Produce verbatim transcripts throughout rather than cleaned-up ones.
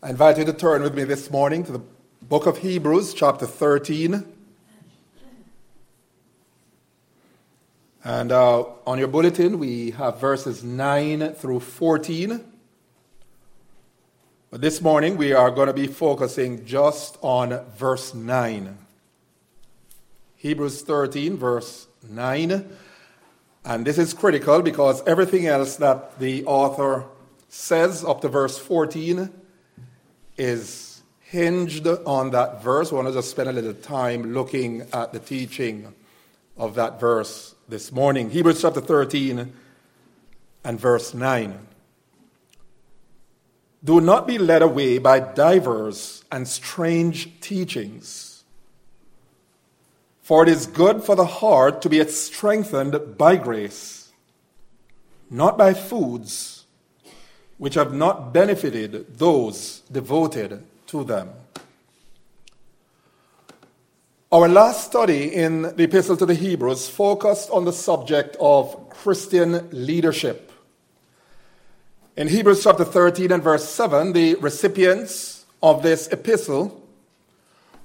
I invite you to turn with me this morning to the book of Hebrews, chapter thirteen. And uh, on your bulletin, we have verses nine through fourteen. But this morning, we are going to be focusing just on verse nine. Hebrews thirteen, verse nine. And this is critical because everything else that the author says up to verse fourteen is hinged on that verse. We want to just spend a little time looking at the teaching of that verse this morning. Hebrews chapter thirteen and verse nine. Do not be led away by divers and strange teachings, for it is good for the heart to be strengthened by grace, not by foods which have not benefited those devoted to them. Our last study in the Epistle to the Hebrews focused on the subject of Christian leadership. In Hebrews chapter thirteen and verse seven, the recipients of this epistle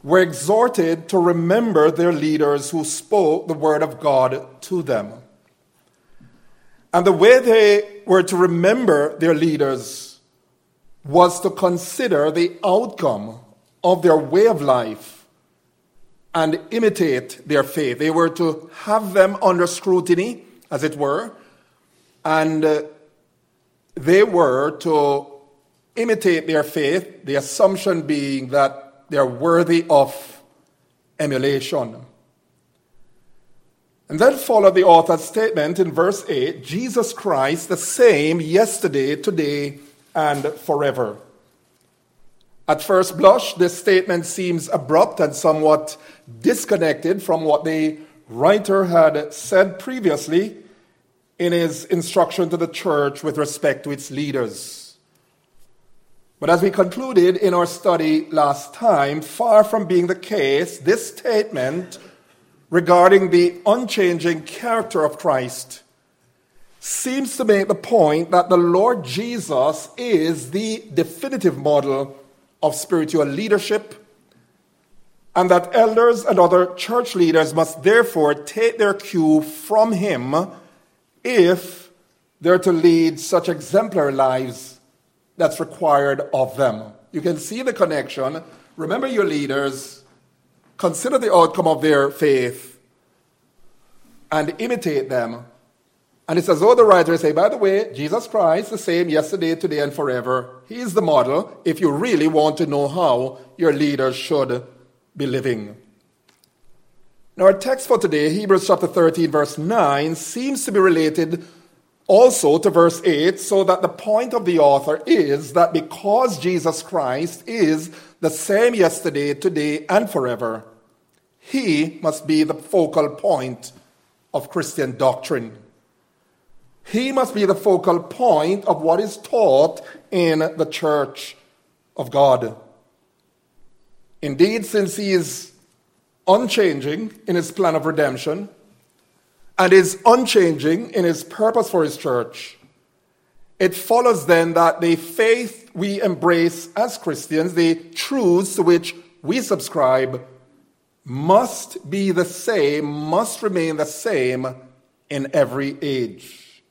were exhorted to remember their leaders who spoke the word of God to them. And the way they were to remember their leaders was to consider the outcome of their way of life and imitate their faith. They were to have them under scrutiny, as it were, and they were to imitate their faith, the assumption being that they are worthy of emulation. And then followed the author's statement in verse eight, Jesus Christ, the same yesterday, today, and forever. At first blush, this statement seems abrupt and somewhat disconnected from what the writer had said previously in his instruction to the church with respect to its leaders. But as we concluded in our study last time, far from being the case, this statement regarding the unchanging character of Christ seems to make the point that the Lord Jesus is the definitive model of spiritual leadership, and that elders and other church leaders must therefore take their cue from him if they're to lead such exemplary lives that's required of them. You can see the connection. Remember your leaders, consider the outcome of their faith and imitate them. And it's as though the writer is saying, by the way, Jesus Christ, the same yesterday, today, and forever. He is the model if you really want to know how your leaders should be living. Now, our text for today, Hebrews chapter thirteen, verse nine, seems to be related also to verse eight, so that the point of the author is that because Jesus Christ is the same yesterday, today, and forever, he must be the focal point of Christian doctrine. He must be the focal point of what is taught in the church of God. Indeed, since he is unchanging in his plan of redemption, and is unchanging in his purpose for his church, it follows then that the faith we embrace as Christians, the truths to which we subscribe, must be the same, must remain the same in every age.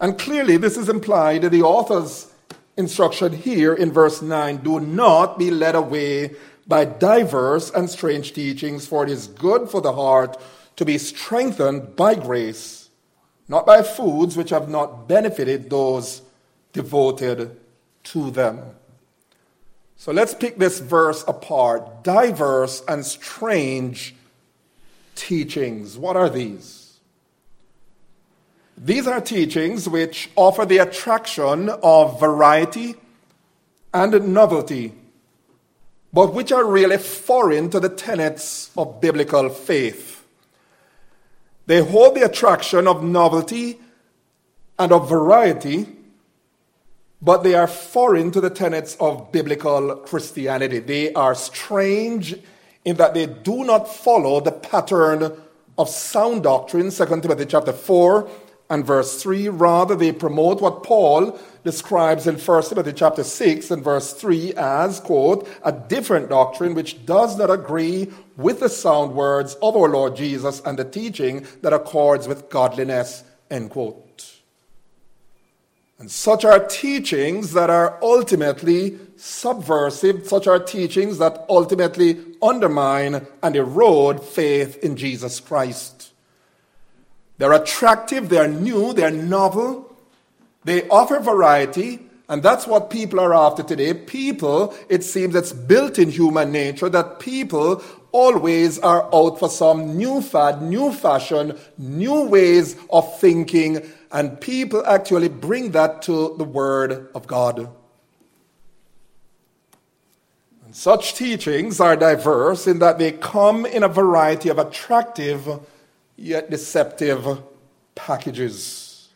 And clearly this is implied in the author's instruction here in verse nine. Do not be led away by diverse and strange teachings, for it is good for the heart to be strengthened by grace, not by foods which have not benefited those devoted to them. So let's pick this verse apart. Diverse and strange teachings. What are these? These are teachings which offer the attraction of variety and novelty, but which are really foreign to the tenets of biblical faith. They hold the attraction of novelty and of variety, but they are foreign to the tenets of biblical Christianity. They are strange in that they do not follow the pattern of sound doctrine, Second Timothy chapter four and verse three. Rather, they promote what Paul describes in First Timothy chapter six and verse three as, quote, a different doctrine which does not agree with the sound words of our Lord Jesus and the teaching that accords with godliness, end quote. And such are teachings that are ultimately subversive, such are teachings that ultimately undermine and erode faith in Jesus Christ. They're attractive, they're new, they're novel, they offer variety, and that's what people are after today. People, it seems it's built in human nature that people always are out for some new fad, new fashion, new ways of thinking, and people actually bring that to the Word of God. And such teachings are diverse in that they come in a variety of attractive yet deceptive packages.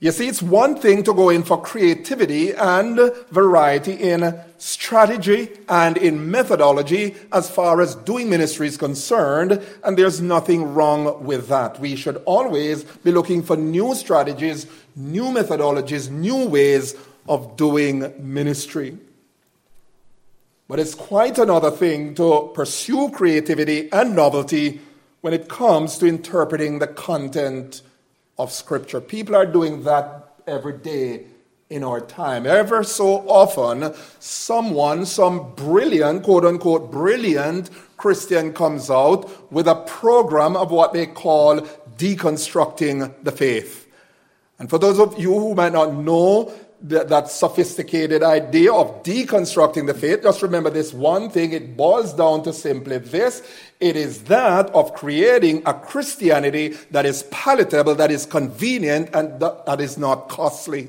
You see, it's one thing to go in for creativity and variety in strategy and in methodology as far as doing ministry is concerned, and there's nothing wrong with that. We should always be looking for new strategies, new methodologies, new ways of doing ministry. But it's quite another thing to pursue creativity and novelty when it comes to interpreting the content of Scripture. People are doing that every day in our time. Ever so often, someone, some brilliant, quote-unquote brilliant Christian comes out with a program of what they call deconstructing the faith. And for those of you who might not know that, that sophisticated idea of deconstructing the faith, just remember this one thing. It boils down to simply this. It is that of creating a Christianity that is palatable, that is convenient, and that, that is not costly.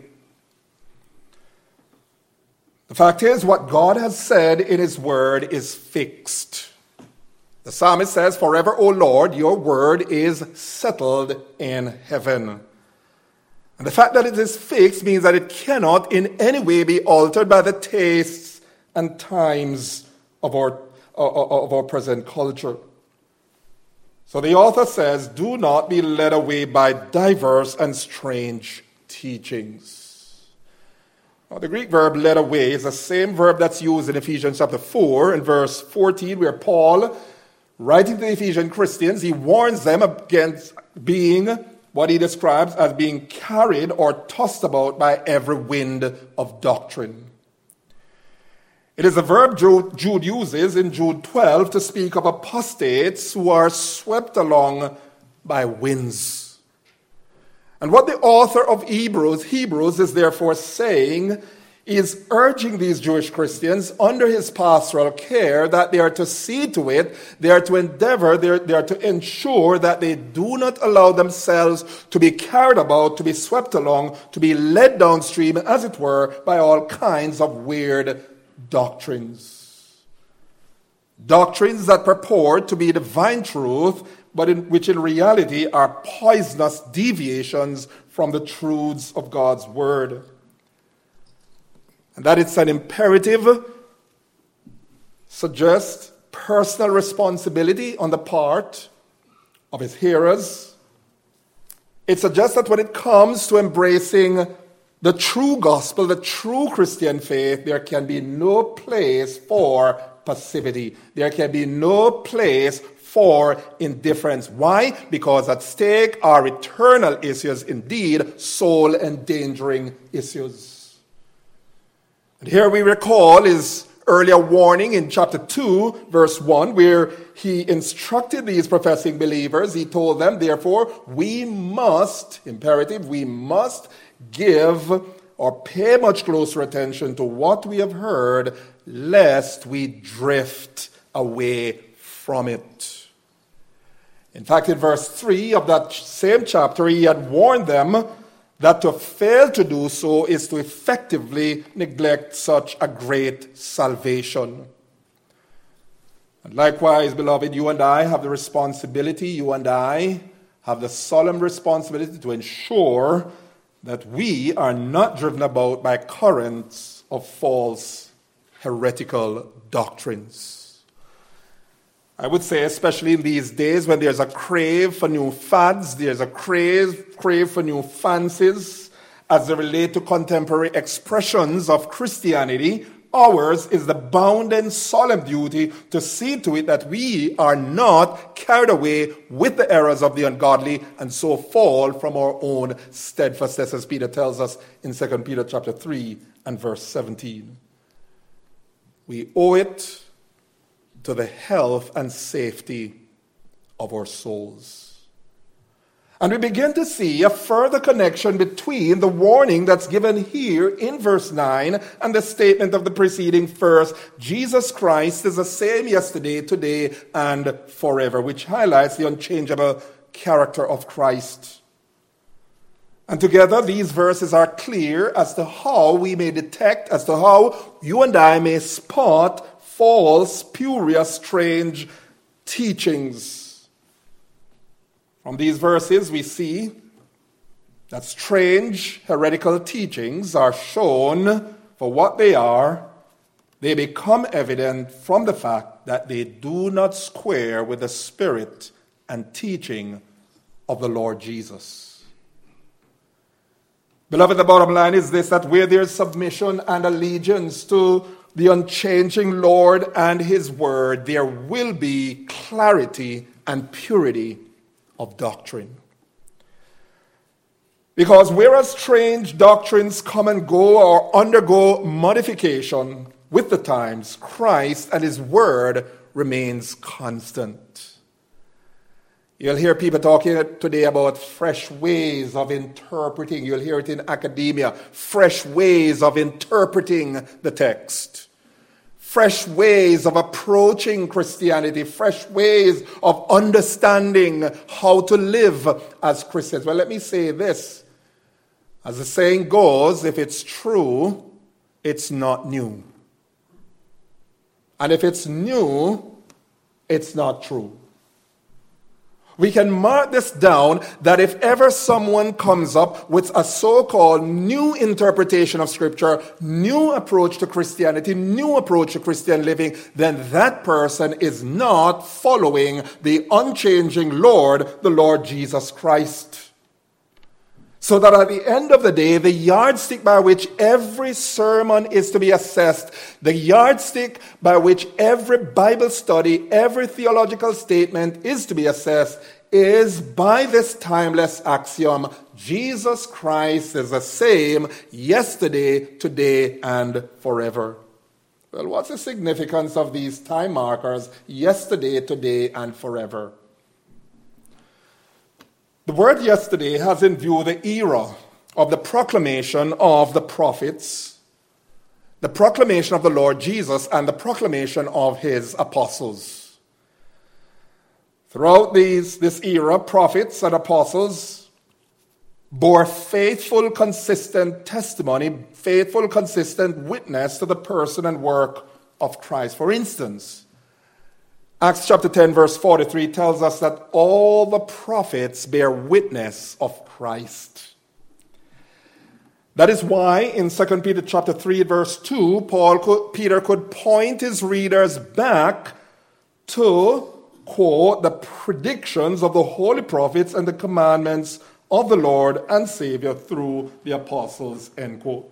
The fact is, what God has said in His Word is fixed. The psalmist says, "Forever, O Lord, your word is settled in heaven." And the fact that it is fixed means that it cannot in any way be altered by the tastes and times of our, of our present culture. So the author says, do not be led away by diverse and strange teachings. Now, the Greek verb led away is the same verb that's used in Ephesians chapter four and verse fourteen, where Paul, writing to the Ephesian Christians, he warns them against being what he describes as being carried or tossed about by every wind of doctrine. It is a verb Jude uses in Jude twelve to speak of apostates who are swept along by winds. And what the author of Hebrews, Hebrews is therefore saying is urging these Jewish Christians under his pastoral care that they are to see to it, they are to endeavor, they are, they are to ensure that they do not allow themselves to be carried about, to be swept along, to be led downstream, as it were, by all kinds of weird doctrines. Doctrines that purport to be divine truth, but in, which in reality are poisonous deviations from the truths of God's Word. And that it's an imperative suggests personal responsibility on the part of its hearers. It suggests that when it comes to embracing the true gospel, the true Christian faith, there can be no place for passivity. There can be no place for indifference. Why? Because at stake are eternal issues, indeed, soul-endangering issues. And here we recall his earlier warning in chapter two, verse one, where he instructed these professing believers. He told them, therefore, we must, imperative, we must give or pay much closer attention to what we have heard, lest we drift away from it. In fact, in verse three of that same chapter, he had warned them that to fail to do so is to effectively neglect such a great salvation. And likewise, beloved, you and I have the responsibility, you and I have the solemn responsibility to ensure that we are not driven about by currents of false heretical doctrines. I would say, especially in these days when there's a crave for new fads, there's a crave, crave for new fancies as they relate to contemporary expressions of Christianity, ours is the bounden solemn duty to see to it that we are not carried away with the errors of the ungodly and so fall from our own steadfastness, as Peter tells us in Second Peter chapter three and verse seventeen. We owe it to the health and safety of our souls. And we begin to see a further connection between the warning that's given here in verse nine and the statement of the preceding verse. Jesus Christ is the same yesterday, today, and forever, which highlights the unchangeable character of Christ. And together, these verses are clear as to how we may detect, as to how you and I may spot false, spurious, strange teachings. From these verses, we see that strange, heretical teachings are shown for what they are. They become evident from the fact that they do not square with the spirit and teaching of the Lord Jesus. Beloved, the bottom line is this, that where there is submission and allegiance to the unchanging Lord and his word, there will be clarity and purity of doctrine. Because whereas strange doctrines come and go or undergo modification with the times, Christ and his word remains constant. You'll hear people talking today about fresh ways of interpreting. You'll hear it in academia. Fresh ways of interpreting the text. Fresh ways of approaching Christianity. Fresh ways of understanding how to live as Christians. Well, let me say this. As the saying goes, if it's true, it's not new. And if it's new, it's not true. We can mark this down that if ever someone comes up with a so-called new interpretation of Scripture, new approach to Christianity, new approach to Christian living, then that person is not following the unchanging Lord, the Lord Jesus Christ. So that at the end of the day, the yardstick by which every sermon is to be assessed, the yardstick by which every Bible study, every theological statement is to be assessed, is by this timeless axiom: Jesus Christ is the same yesterday, today, and forever. Well, what's the significance of these time markers, yesterday, today, and forever? The word yesterday has in view the era of the proclamation of the prophets, the proclamation of the Lord Jesus, and the proclamation of his apostles. Throughout these, this era, prophets and apostles bore faithful, consistent testimony, faithful, consistent witness to the person and work of Christ. For instance, Acts chapter ten verse forty-three tells us that all the prophets bear witness of Christ. That is why in Second Peter chapter three verse two, Paul could, Peter could point his readers back to, quote, the predictions of the holy prophets and the commandments of the Lord and Savior through the apostles, end quote.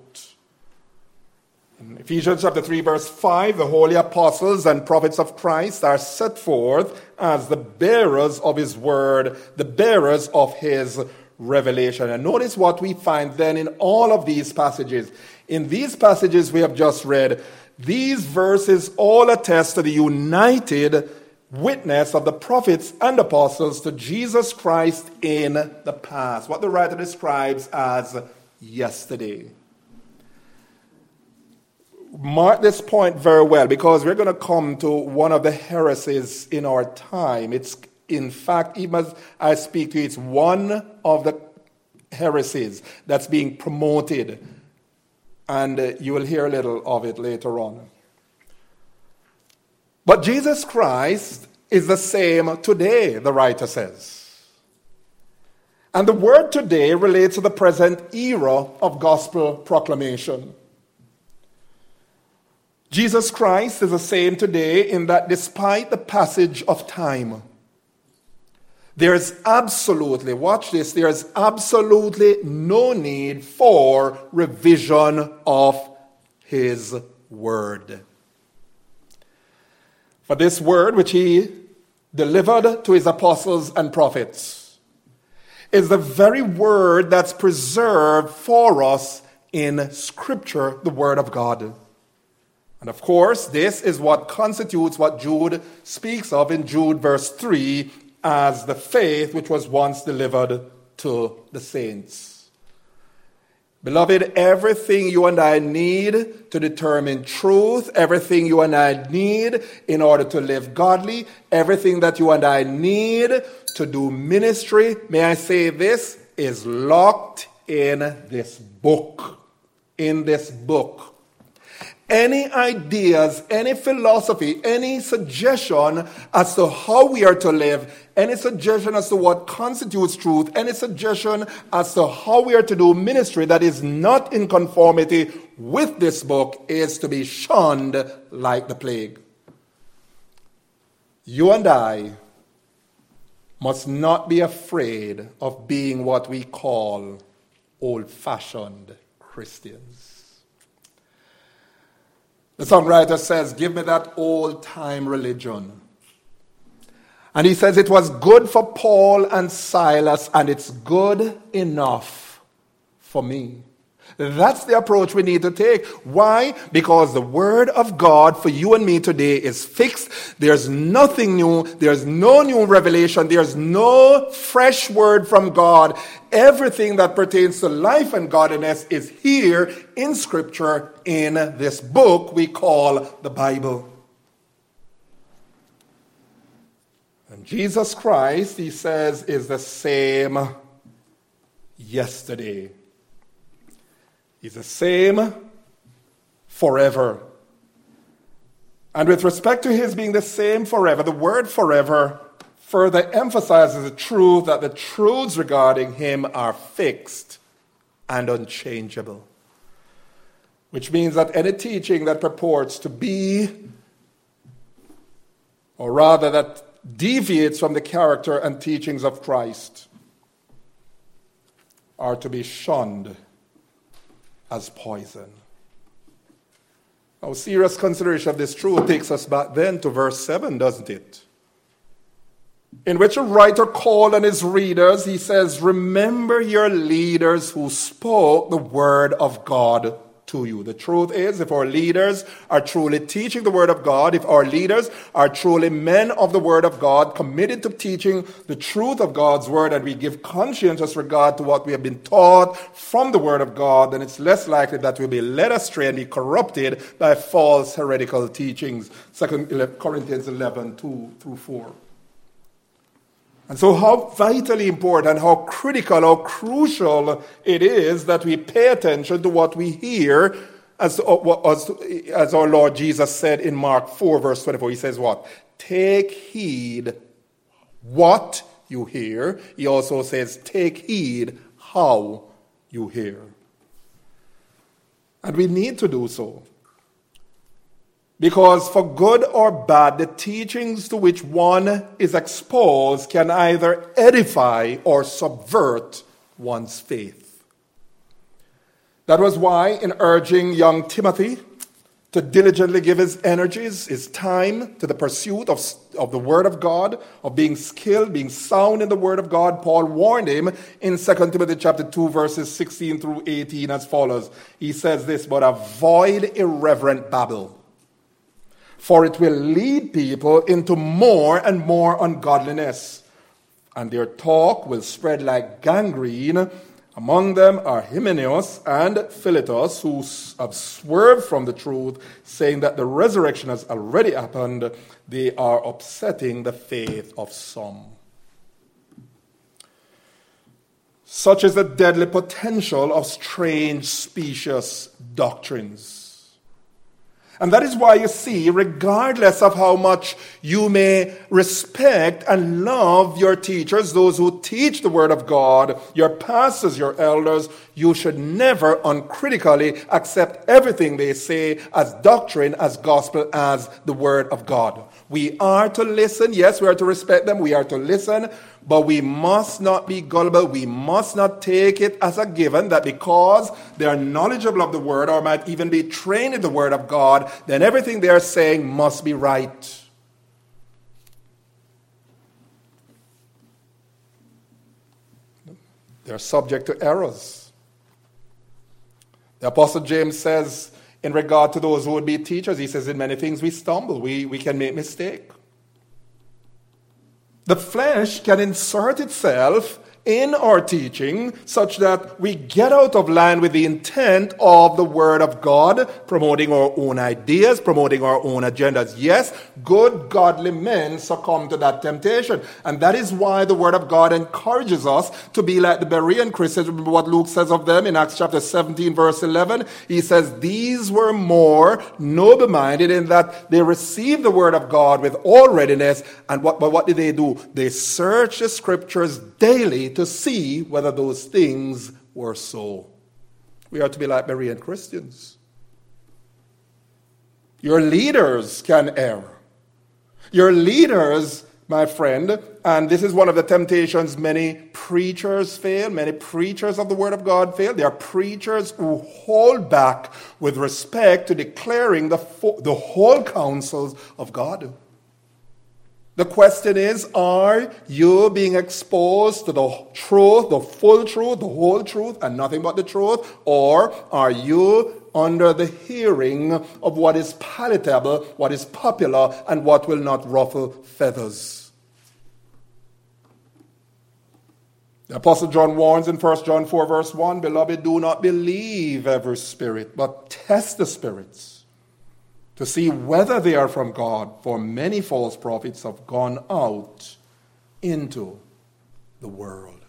In Ephesians chapter three, verse five, the holy apostles and prophets of Christ are set forth as the bearers of his word, the bearers of his revelation. And notice what we find then in all of these passages. In these passages we have just read, these verses all attest to the united witness of the prophets and apostles to Jesus Christ in the past, what the writer describes as yesterday. Mark this point very well, because we're going to come to one of the heresies in our time. It's, in fact, even as I speak to you, it's one of the heresies that's being promoted. And you will hear a little of it later on. But Jesus Christ is the same today, the writer says. And the word today relates to the present era of gospel proclamation. Jesus Christ is the same today in that despite the passage of time, there is absolutely, watch this, there is absolutely no need for revision of his word. For this word which he delivered to his apostles and prophets is the very word that's preserved for us in Scripture, the word of God. And of course, this is what constitutes what Jude speaks of in Jude verse three as the faith which was once delivered to the saints. Beloved, everything you and I need to determine truth, everything you and I need in order to live godly, everything that you and I need to do ministry, may I say this, is locked in this book. In this book. Any ideas, any philosophy, any suggestion as to how we are to live, any suggestion as to what constitutes truth, any suggestion as to how we are to do ministry that is not in conformity with this book is to be shunned like the plague. You and I must not be afraid of being what we call old-fashioned Christians. The songwriter says, give me that old-time religion. And he says it was good for Paul and Silas, and it's good enough for me. That's the approach we need to take. Why? Because the word of God for you and me today is fixed. There's nothing new. There's no new revelation. There's no fresh word from God. Everything that pertains to life and godliness is here in Scripture in this book we call the Bible. And Jesus Christ, he says, is the same yesterday. He's the same forever. And with respect to his being the same forever, the word forever further emphasizes the truth that the truths regarding him are fixed and unchangeable. Which means that any teaching that purports to be, or rather that deviates from the character and teachings of Christ, are to be shunned as poison. Now, serious consideration of this truth takes us back then to verse seven, doesn't it? In which a writer called on his readers, he says, remember your leaders who spoke the word of God to you. The truth is, if our leaders are truly teaching the word of God, if our leaders are truly men of the word of God, committed to teaching the truth of God's word, and we give conscientious regard to what we have been taught from the word of God, then it's less likely that we'll be led astray and be corrupted by false heretical teachings. Second Corinthians eleven, two through four. And so how vitally important, how critical, how crucial it is that we pay attention to what we hear, as, as, as our Lord Jesus said in Mark four, verse twenty-four. He says what? Take heed what you hear. He also says, take heed how you hear. And we need to do so. Because for good or bad, the teachings to which one is exposed can either edify or subvert one's faith. That was why in urging young Timothy to diligently give his energies, his time to the pursuit of, of the Word of God, of being skilled, being sound in the Word of God, Paul warned him in Second Timothy chapter two, verses sixteen through eighteen as follows. He says this, but avoid irreverent babble. For it will lead people into more and more ungodliness, and their talk will spread like gangrene. Among them are Hymenaeus and Philetus, who have swerved from the truth, saying that the resurrection has already happened. They are upsetting the faith of some. Such is the deadly potential of strange, specious doctrines. And that is why you see, regardless of how much you may respect and love your teachers, those who teach the Word of God, your pastors, your elders, You should never uncritically accept everything they say as doctrine, as gospel, as the word of God. We are to listen. Yes, we are to respect them. We are to listen. But we must not be gullible. We must not take it as a given that because they are knowledgeable of the word or might even be trained in the word of God, then everything they are saying must be right. They're subject to errors. The Apostle James says, in regard to those who would be teachers, he says, in many things we stumble, we, we can make mistake. The flesh can insert itself in our teaching such that we get out of line with the intent of the Word of God, promoting our own ideas, promoting our own agendas. Yes, good, godly men succumb to that temptation. And that is why the Word of God encourages us to be like the Berean Christians. Remember what Luke says of them in Acts chapter seventeen, verse eleven? He says, these were more noble-minded in that they received the Word of God with all readiness. And what, but what did they do? They searched the Scriptures daily to see whether those things were so. We are to be like Berean Christians. Your leaders can err. Your leaders, my friend, and this is one of the temptations many preachers fail, many preachers of the Word of God fail. There are preachers who hold back with respect to declaring the, fo- the whole counsels of God. The question is, are you being exposed to the truth, the full truth, the whole truth, and nothing but the truth? Or are you under the hearing of what is palatable, what is popular, and what will not ruffle feathers? The Apostle John warns in First John four, verse one, beloved, do not believe every spirit, but test the spirits, to see whether they are from God, for many false prophets have gone out into the world.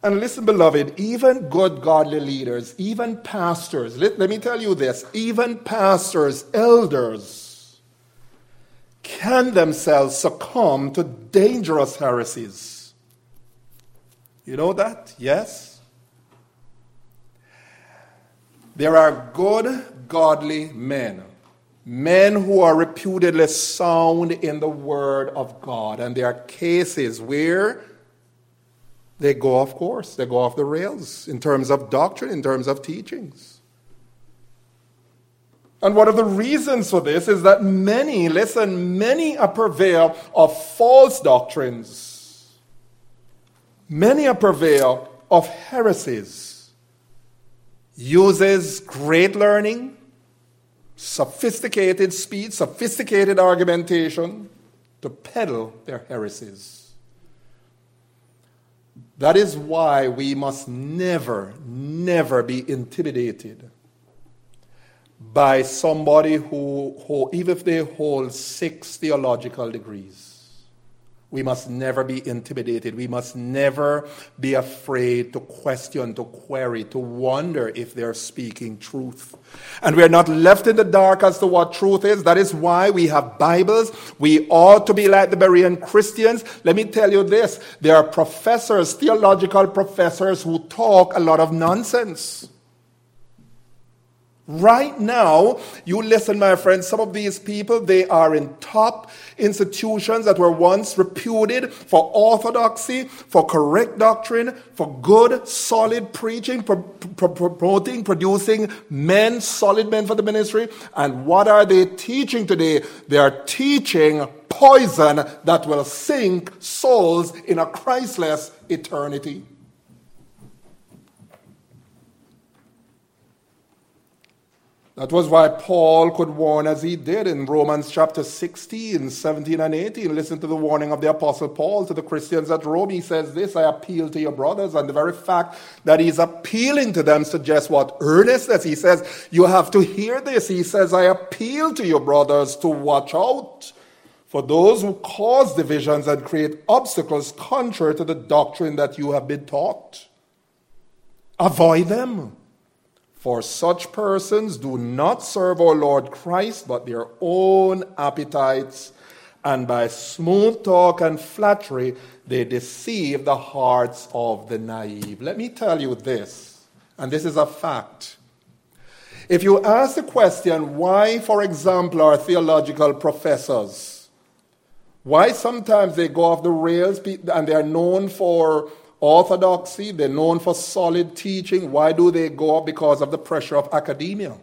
And listen, beloved, even good godly leaders, even pastors, let, let me tell you this, even pastors, elders, can themselves succumb to dangerous heresies. You know that? Yes? There are good godly men, men who are reputedly sound in the Word of God. And there are cases where they go off course, they go off the rails in terms of doctrine, in terms of teachings. And one of the reasons for this is that many, listen, many a purveyor of false doctrines, many a purveyor of heresies, uses great learning, sophisticated speech, sophisticated argumentation to peddle their heresies. That is why we must never, never be intimidated by somebody who, who, even if they hold six theological degrees, we must never be intimidated. We must never be afraid to question, to query, to wonder if they're speaking truth. And we're not left in the dark as to what truth is. That is why we have Bibles. We ought to be like the Berean Christians. Let me tell you this. There are professors, theological professors, who talk a lot of nonsense. Right now, you listen, my friends, some of these people, they are in top institutions that were once reputed for orthodoxy, for correct doctrine, for good, solid preaching, pro- pro- promoting, producing men, solid men for the ministry. And what are they teaching today? They are teaching poison that will sink souls in a Christless eternity. That was why Paul could warn as he did in Romans chapter sixteen, seventeen, and eighteen. Listen to the warning of the Apostle Paul to the Christians at Rome. He says this, I appeal to your brothers. And the very fact that he's appealing to them suggests what earnestness. He says, you have to hear this. He says, I appeal to your brothers to watch out for those who cause divisions and create obstacles contrary to the doctrine that you have been taught. Avoid them. For such persons do not serve our Lord Christ, but their own appetites. and by smooth talk and flattery they deceive the hearts of the naive. Let me tell you this, and this is a fact. If you ask the question why, for example, our theological professors, why sometimes they go off the rails and they are known for orthodoxy, they're known for solid teaching, why do they go up? Because of the pressure of academia.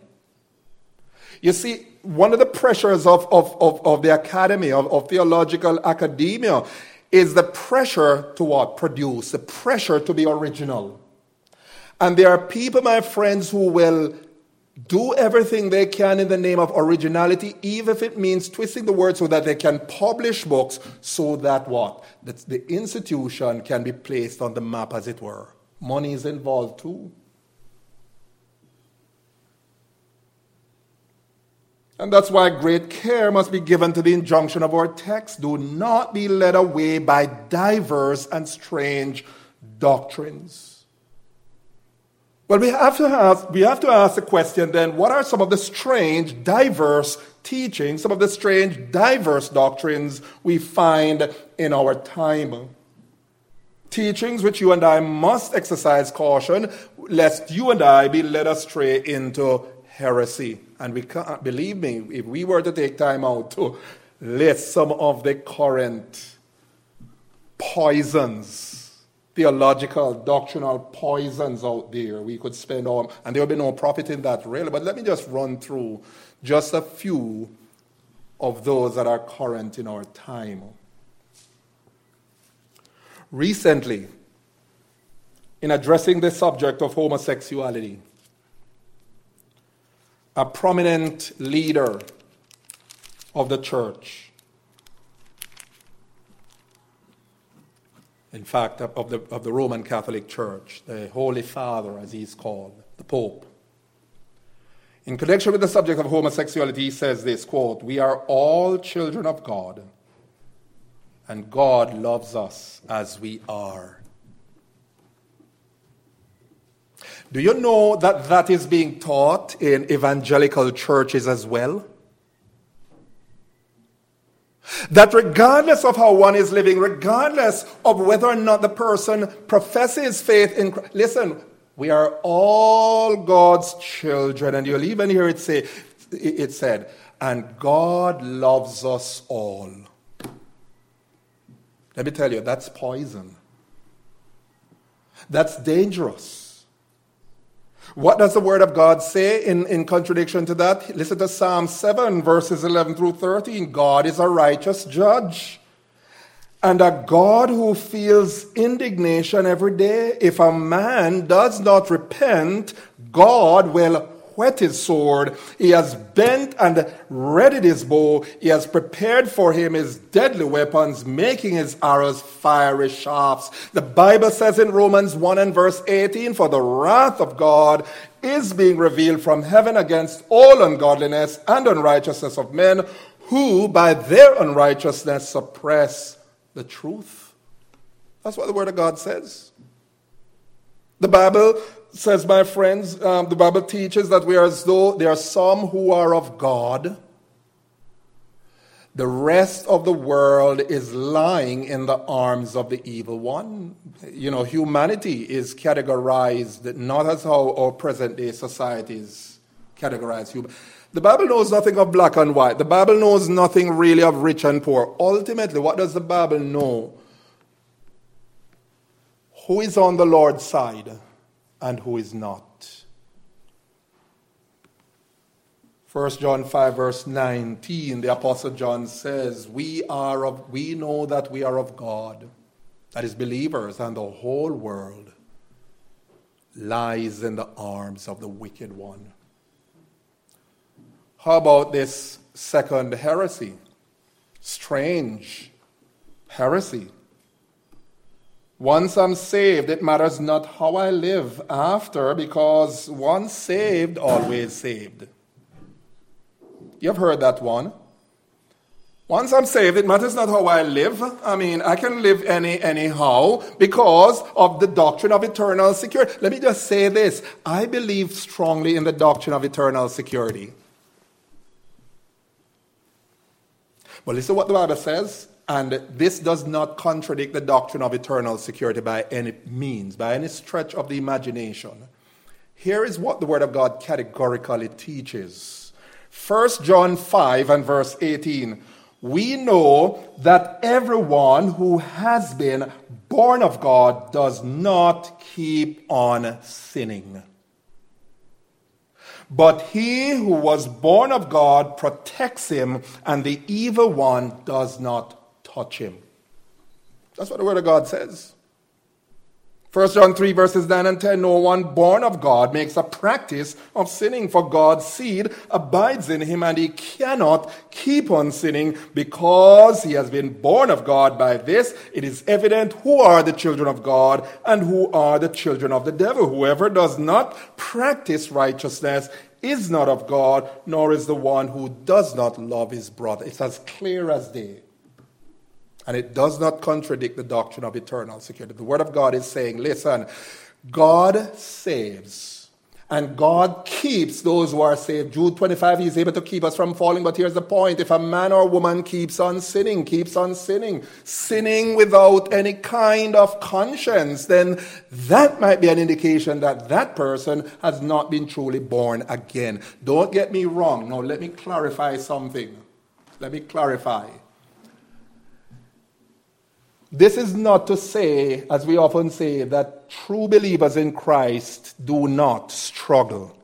You see, one of the pressures of, of, of, of the academy, of, of theological academia, is the pressure to what? Produce, the pressure to be original. And there are people, my friends, who will do everything they can in the name of originality, even if it means twisting the word so that they can publish books so that what? That the institution can be placed on the map, as it were. Money is involved too. And that's why great care must be given to the injunction of our text. Do not be led away by diverse and strange doctrines. Well, we have to ask, we have to ask the question then, what are some of the strange, diverse teachings, some of the strange, diverse doctrines we find in our time? Teachings which you and I must exercise caution, lest you and I be led astray into heresy. And we can't, believe me, if we were to take time out to list some of the current poisons, theological, doctrinal poisons out there. We could spend all, and there will be no profit in that really, but let me just run through just a few of those that are current in our time. Recently, in addressing the subject of homosexuality, a prominent leader of the church, in fact, of the, of the Roman Catholic Church, the Holy Father, as he's called, the Pope. In connection with the subject of homosexuality, he says this, quote, "We are all children of God, and God loves us as we are." Do you know that that is being taught in evangelical churches as well? That regardless of how one is living, regardless of whether or not the person professes faith in Christ, listen, we are all God's children. And you'll even hear it say, it said, "And God loves us all." Let me tell you, that's poison. That's dangerous. What does the Word of God say in, in contradiction to that? Listen to Psalm seven, verses eleven through thirteen. God is a righteous judge and a God who feels indignation every day. If a man does not repent, God will whet his sword. He has bent and readied his bow. He has prepared for him his deadly weapons, making his arrows fiery shafts. The Bible says in Romans one and verse eighteen, "For the wrath of God is being revealed from heaven against all ungodliness and unrighteousness of men, who by their unrighteousness suppress the truth." That's what the Word of God says. The Bible says, my friends, um, the Bible teaches that we are as though there are some who are of God. The rest of the world is lying in the arms of the evil one. You know, humanity is categorized not as how our present-day societies categorize human. The Bible knows nothing of black and white. The Bible knows nothing really of rich and poor. Ultimately, what does the Bible know? Who is on the Lord's side and who is not? First John five, verse nineteen, the Apostle John says, we are of, we know that we are of God, that is, believers, and the whole world lies in the arms of the wicked one. How about this second heresy? Strange heresy. Once I'm saved, it matters not how I live after, because once saved, always saved. You've heard that one. Once I'm saved, it matters not how I live. I mean, I can live any anyhow because of the doctrine of eternal security. Let me just say this. I believe strongly in the doctrine of eternal security. But listen to what the Bible says. And this does not contradict the doctrine of eternal security by any means, by any stretch of the imagination. Here is what the Word of God categorically teaches. First John five and verse eighteen. We know that everyone who has been born of God does not keep on sinning. But he who was born of God protects him, and the evil one does not touch him. That's what the Word of God says. First John three verses nine and ten, no one born of God makes a practice of sinning, for God's seed abides in him, and he cannot keep on sinning because he has been born of God. By this it is evident who are the children of God and who are the children of the devil. Whoever does not practice righteousness is not of God, nor is the one who does not love his brother. It's as clear as day. And it does not contradict the doctrine of eternal security. The Word of God is saying, listen, God saves and God keeps those who are saved. Jude twenty-five, he's able to keep us from falling. But here's the point. If a man or woman keeps on sinning, keeps on sinning, sinning without any kind of conscience, then that might be an indication that that person has not been truly born again. Don't get me wrong. Now, let me clarify something. Let me clarify. This is not to say, as we often say, that true believers in Christ do not struggle.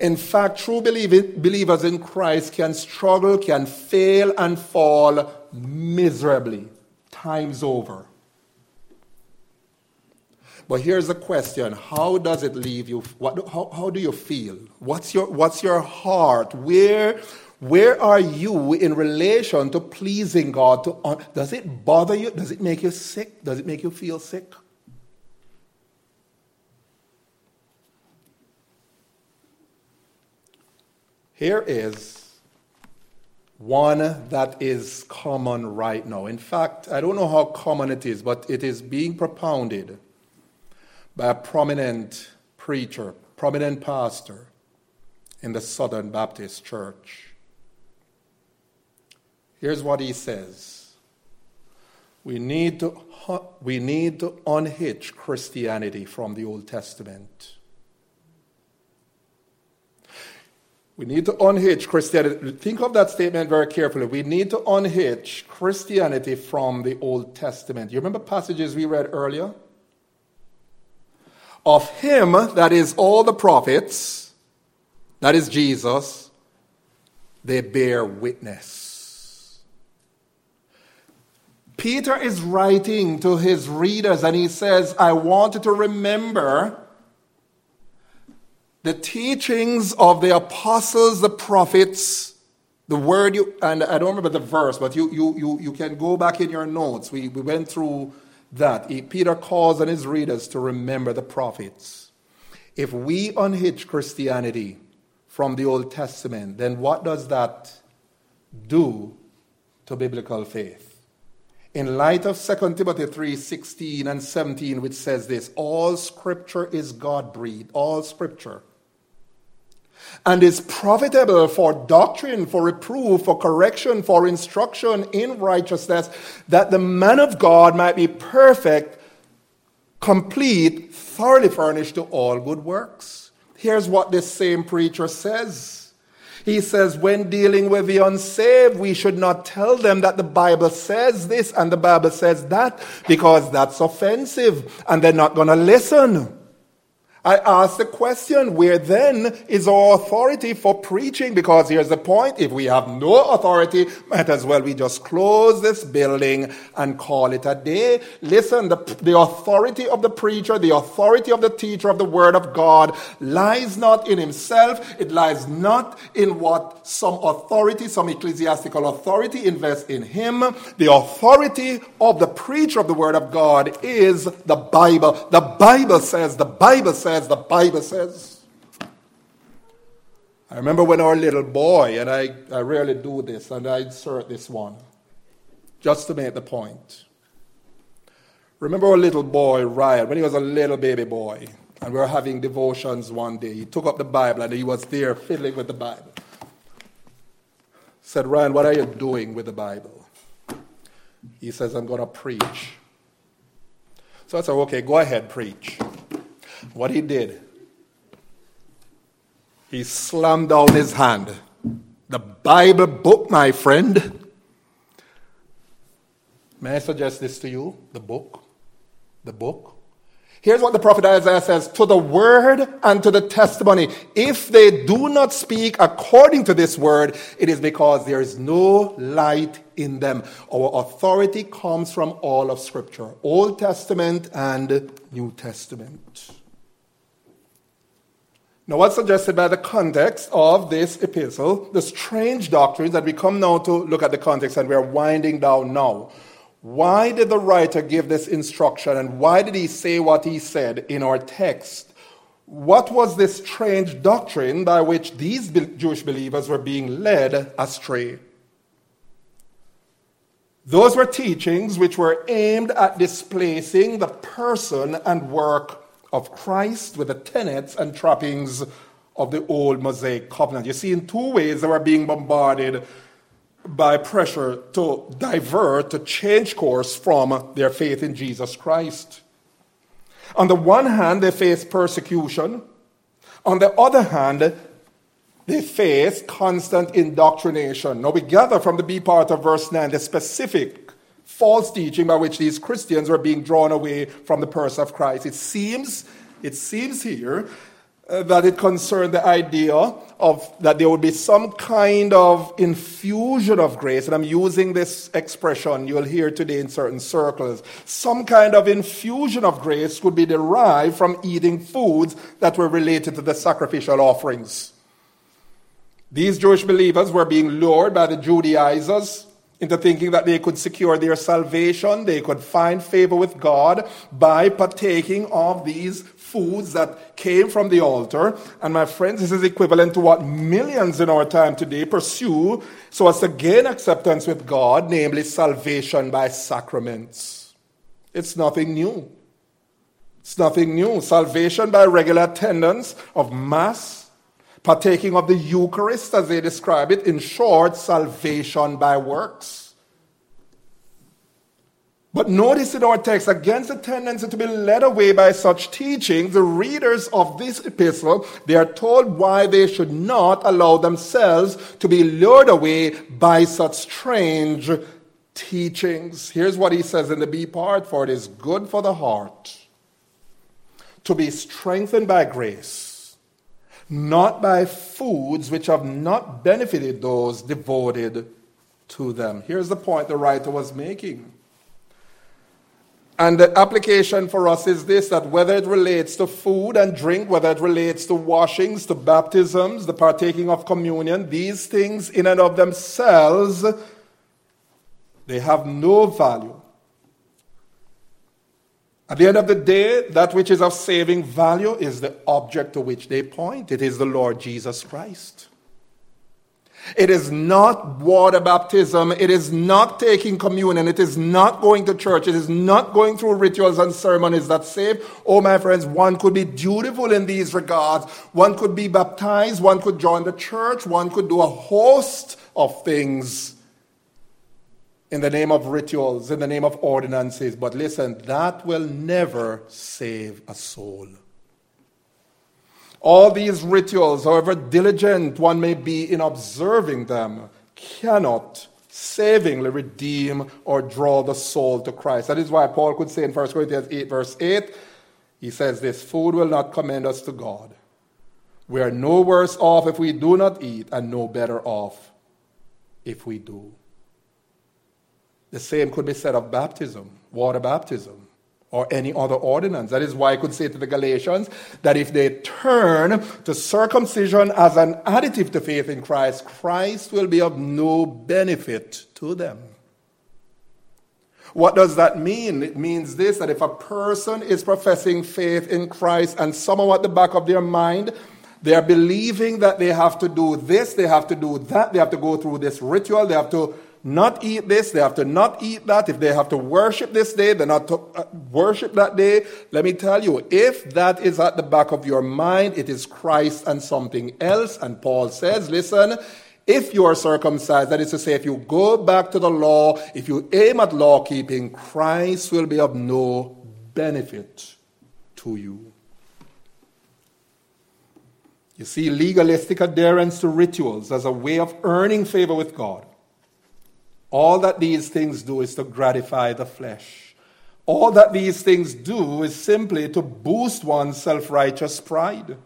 In fact, true believers in Christ can struggle, can fail and fall miserably, times over. But here's the question, how does it leave you? What, how, how do you feel? What's your, what's your heart? Where... Where are you in relation to pleasing God? To un- Does it bother you? Does it make you sick? Does it make you feel sick? Here is one that is common right now. In fact, I don't know how common it is, but it is being propounded by a prominent preacher, prominent pastor in the Southern Baptist Church. Here's what he says. We need to, we need to unhitch Christianity from the Old Testament. We need to unhitch Christianity. Think of that statement very carefully. We need to unhitch Christianity from the Old Testament. You remember passages we read earlier? Of him, that is all the prophets, that is Jesus, they bear witness. Peter is writing to his readers and he says, I want you to remember the teachings of the apostles, the prophets, the word you, and I don't remember the verse, but you you you, you can go back in your notes. We, we went through that. He, Peter calls on his readers to remember the prophets. If we unhitch Christianity from the Old Testament, then what does that do to biblical faith? In light of Second Timothy three sixteen and seventeen, which says this, all scripture is God-breathed, all scripture, and is profitable for doctrine, for reproof, for correction, for instruction in righteousness, that the man of God might be perfect, complete, thoroughly furnished to all good works. Here's what this same preacher says. He says, when dealing with the unsaved, we should not tell them that the Bible says this and the Bible says that, because that's offensive and they're not going to listen. I ask the question, where then is our authority for preaching? Because here's the point, if we have no authority, might as well we just close this building and call it a day. Listen, the, the authority of the preacher, the authority of the teacher of the Word of God lies not in himself. It lies not in what some authority, some ecclesiastical authority invests in him. The authority of the preacher of the Word of God is the Bible. The Bible says, the Bible says, As the Bible says. I remember when our little boy, and I, I rarely do this, and I insert this one just to make the point. Remember our little boy, Ryan, when he was a little baby boy, and we were having devotions one day. He took up the Bible and he was there fiddling with the Bible. Said, Ryan, what are you doing with the Bible? He says, I'm going to preach. So I said, okay, go ahead, preach. What he did, he slammed down his hand. The Bible book, my friend. May I suggest this to you? The book. The book. Here's what the prophet Isaiah says, to the word and to the testimony. If they do not speak according to this word, it is because there is no light in them. Our authority comes from all of Scripture, Old Testament and New Testament. Now, what's suggested by the context of this epistle, the strange doctrines that we come now to look at the context, and we are winding down now. Why did the writer give this instruction, and why did he say what he said in our text? What was this strange doctrine by which these Jewish believers were being led astray? Those were teachings which were aimed at displacing the person and work of Christ with the tenets and trappings of the old Mosaic covenant. You see, in two ways they were being bombarded by pressure to divert, to change course from their faith in Jesus Christ. On the one hand, they faced persecution. On the other hand, they faced constant indoctrination. Now we gather from the B part of verse nine the specific false teaching by which these Christians were being drawn away from the person of Christ. It seems, it seems here uh, that it concerned the idea of that there would be some kind of infusion of grace, and I'm using this expression you'll hear today in certain circles. Some kind of infusion of grace could be derived from eating foods that were related to the sacrificial offerings. These Jewish believers were being lured by the Judaizers into thinking that they could secure their salvation, they could find favor with God by partaking of these foods that came from the altar. And my friends, this is equivalent to what millions in our time today pursue so as to gain acceptance with God, namely salvation by sacraments. It's nothing new. It's nothing new. Salvation by regular attendance of Mass, partaking of the Eucharist, as they describe it. In short, salvation by works. But notice in our text, against the tendency to be led away by such teaching, the readers of this epistle, they are told why they should not allow themselves to be lured away by such strange teachings. Here's what he says in the B part, for it is good for the heart to be strengthened by grace, not by foods which have not benefited those devoted to them. Here's the point the writer was making. And the application for us is this, that whether it relates to food and drink, whether it relates to washings, to baptisms, the partaking of communion, these things in and of themselves, they have no value. At the end of the day, that which is of saving value is the object to which they point. It is the Lord Jesus Christ. It is not water baptism. It is not taking communion. It is not going to church. It is not going through rituals and ceremonies that save. Oh, my friends, one could be dutiful in these regards. One could be baptized. One could join the church. One could do a host of things in the name of rituals, in the name of ordinances. But listen, that will never save a soul. All these rituals, however diligent one may be in observing them, cannot savingly redeem or draw the soul to Christ. That is why Paul could say in First Corinthians eight, verse eight, he says this, food will not commend us to God. We are no worse off if we do not eat, and no better off if we do. The same could be said of baptism, water baptism, or any other ordinance. That is why I could say to the Galatians that if they turn to circumcision as an additive to faith in Christ, Christ will be of no benefit to them. What does that mean? It means this, that if a person is professing faith in Christ and somehow at the back of their mind, they are believing that they have to do this, they have to do that, they have to go through this ritual, they have to not eat this, they have to not eat that. If they have to worship this day, they're not to worship that day. Let me tell you, if that is at the back of your mind, it is Christ and something else. And Paul says, listen, if you are circumcised, that is to say, if you go back to the law, if you aim at law keeping, Christ will be of no benefit to you. You see legalistic adherence to rituals as a way of earning favor with God. All that these things do is to gratify the flesh. All that these things do is simply to boost one's self-righteous pride.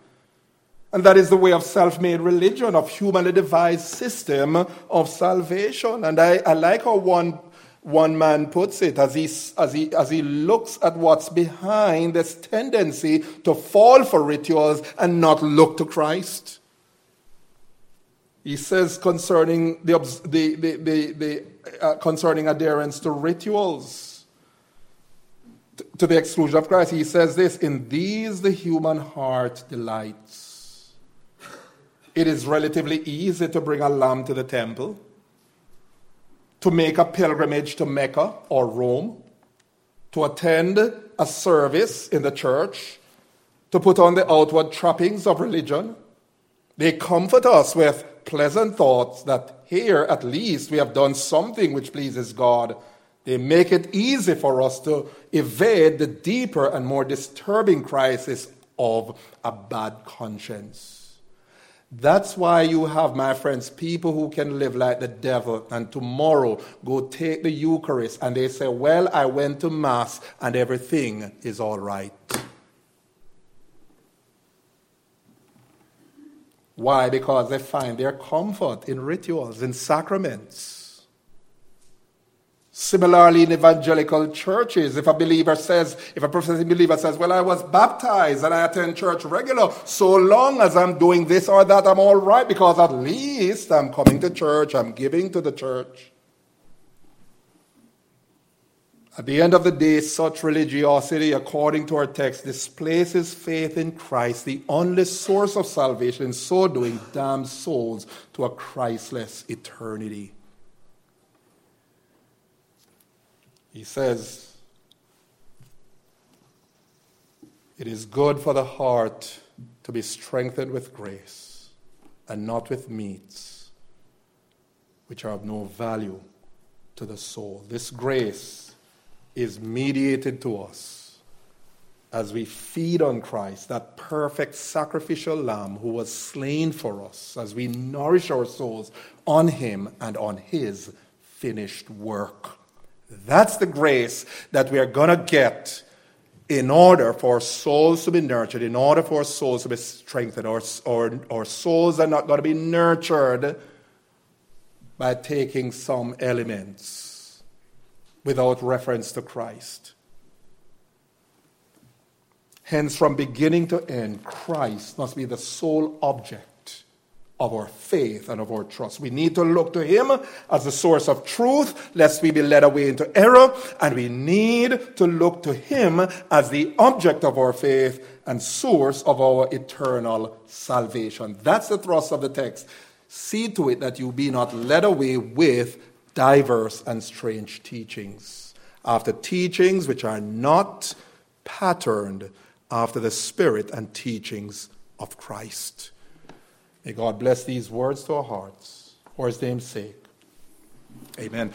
And that is the way of self-made religion, of humanly devised system of salvation. And I, I like how one, one man puts it as he, as, he, as he looks at what's behind this tendency to fall for rituals and not look to Christ. He says concerning the the the, the, the uh, concerning adherence to rituals, t- to the exclusion of Christ. He says this: in these the human heart delights. It is relatively easy to bring a lamb to the temple, to make a pilgrimage to Mecca or Rome, to attend a service in the church, to put on the outward trappings of religion. They comfort us with pleasant thoughts that here at least we have done something which pleases God. They make it easy for us to evade the deeper and more disturbing crisis of a bad conscience. That's why you have, my friends, people who can live like the devil and tomorrow go take the Eucharist and they say, well, I went to Mass and everything is all right. Why? Because they find their comfort in rituals, in sacraments. Similarly, in evangelical churches, if a believer says, if a professing believer says, well, I was baptized and I attend church regular, so long as I'm doing this or that, I'm all right, because at least I'm coming to church, I'm giving to the church. At the end of the day, such religiosity, according to our text, displaces faith in Christ, the only source of salvation, in so doing damns souls to a Christless eternity. He says, it is good for the heart to be strengthened with grace and not with meats, which are of no value to the soul. This grace is mediated to us as we feed on Christ, that perfect sacrificial lamb who was slain for us, as we nourish our souls on him and on his finished work. That's the grace that we are going to get in order for our souls to be nurtured, in order for our souls to be strengthened. Our, our, our souls are not going to be nurtured by taking some elements without reference to Christ. Hence, from beginning to end, Christ must be the sole object of our faith and of our trust. We need to look to him as the source of truth, lest we be led away into error, and we need to look to him as the object of our faith and source of our eternal salvation. That's the thrust of the text. See to it that you be not led away with diverse and strange teachings, after teachings which are not patterned after the Spirit and teachings of Christ. May God bless these words to our hearts, for his name's sake. Amen.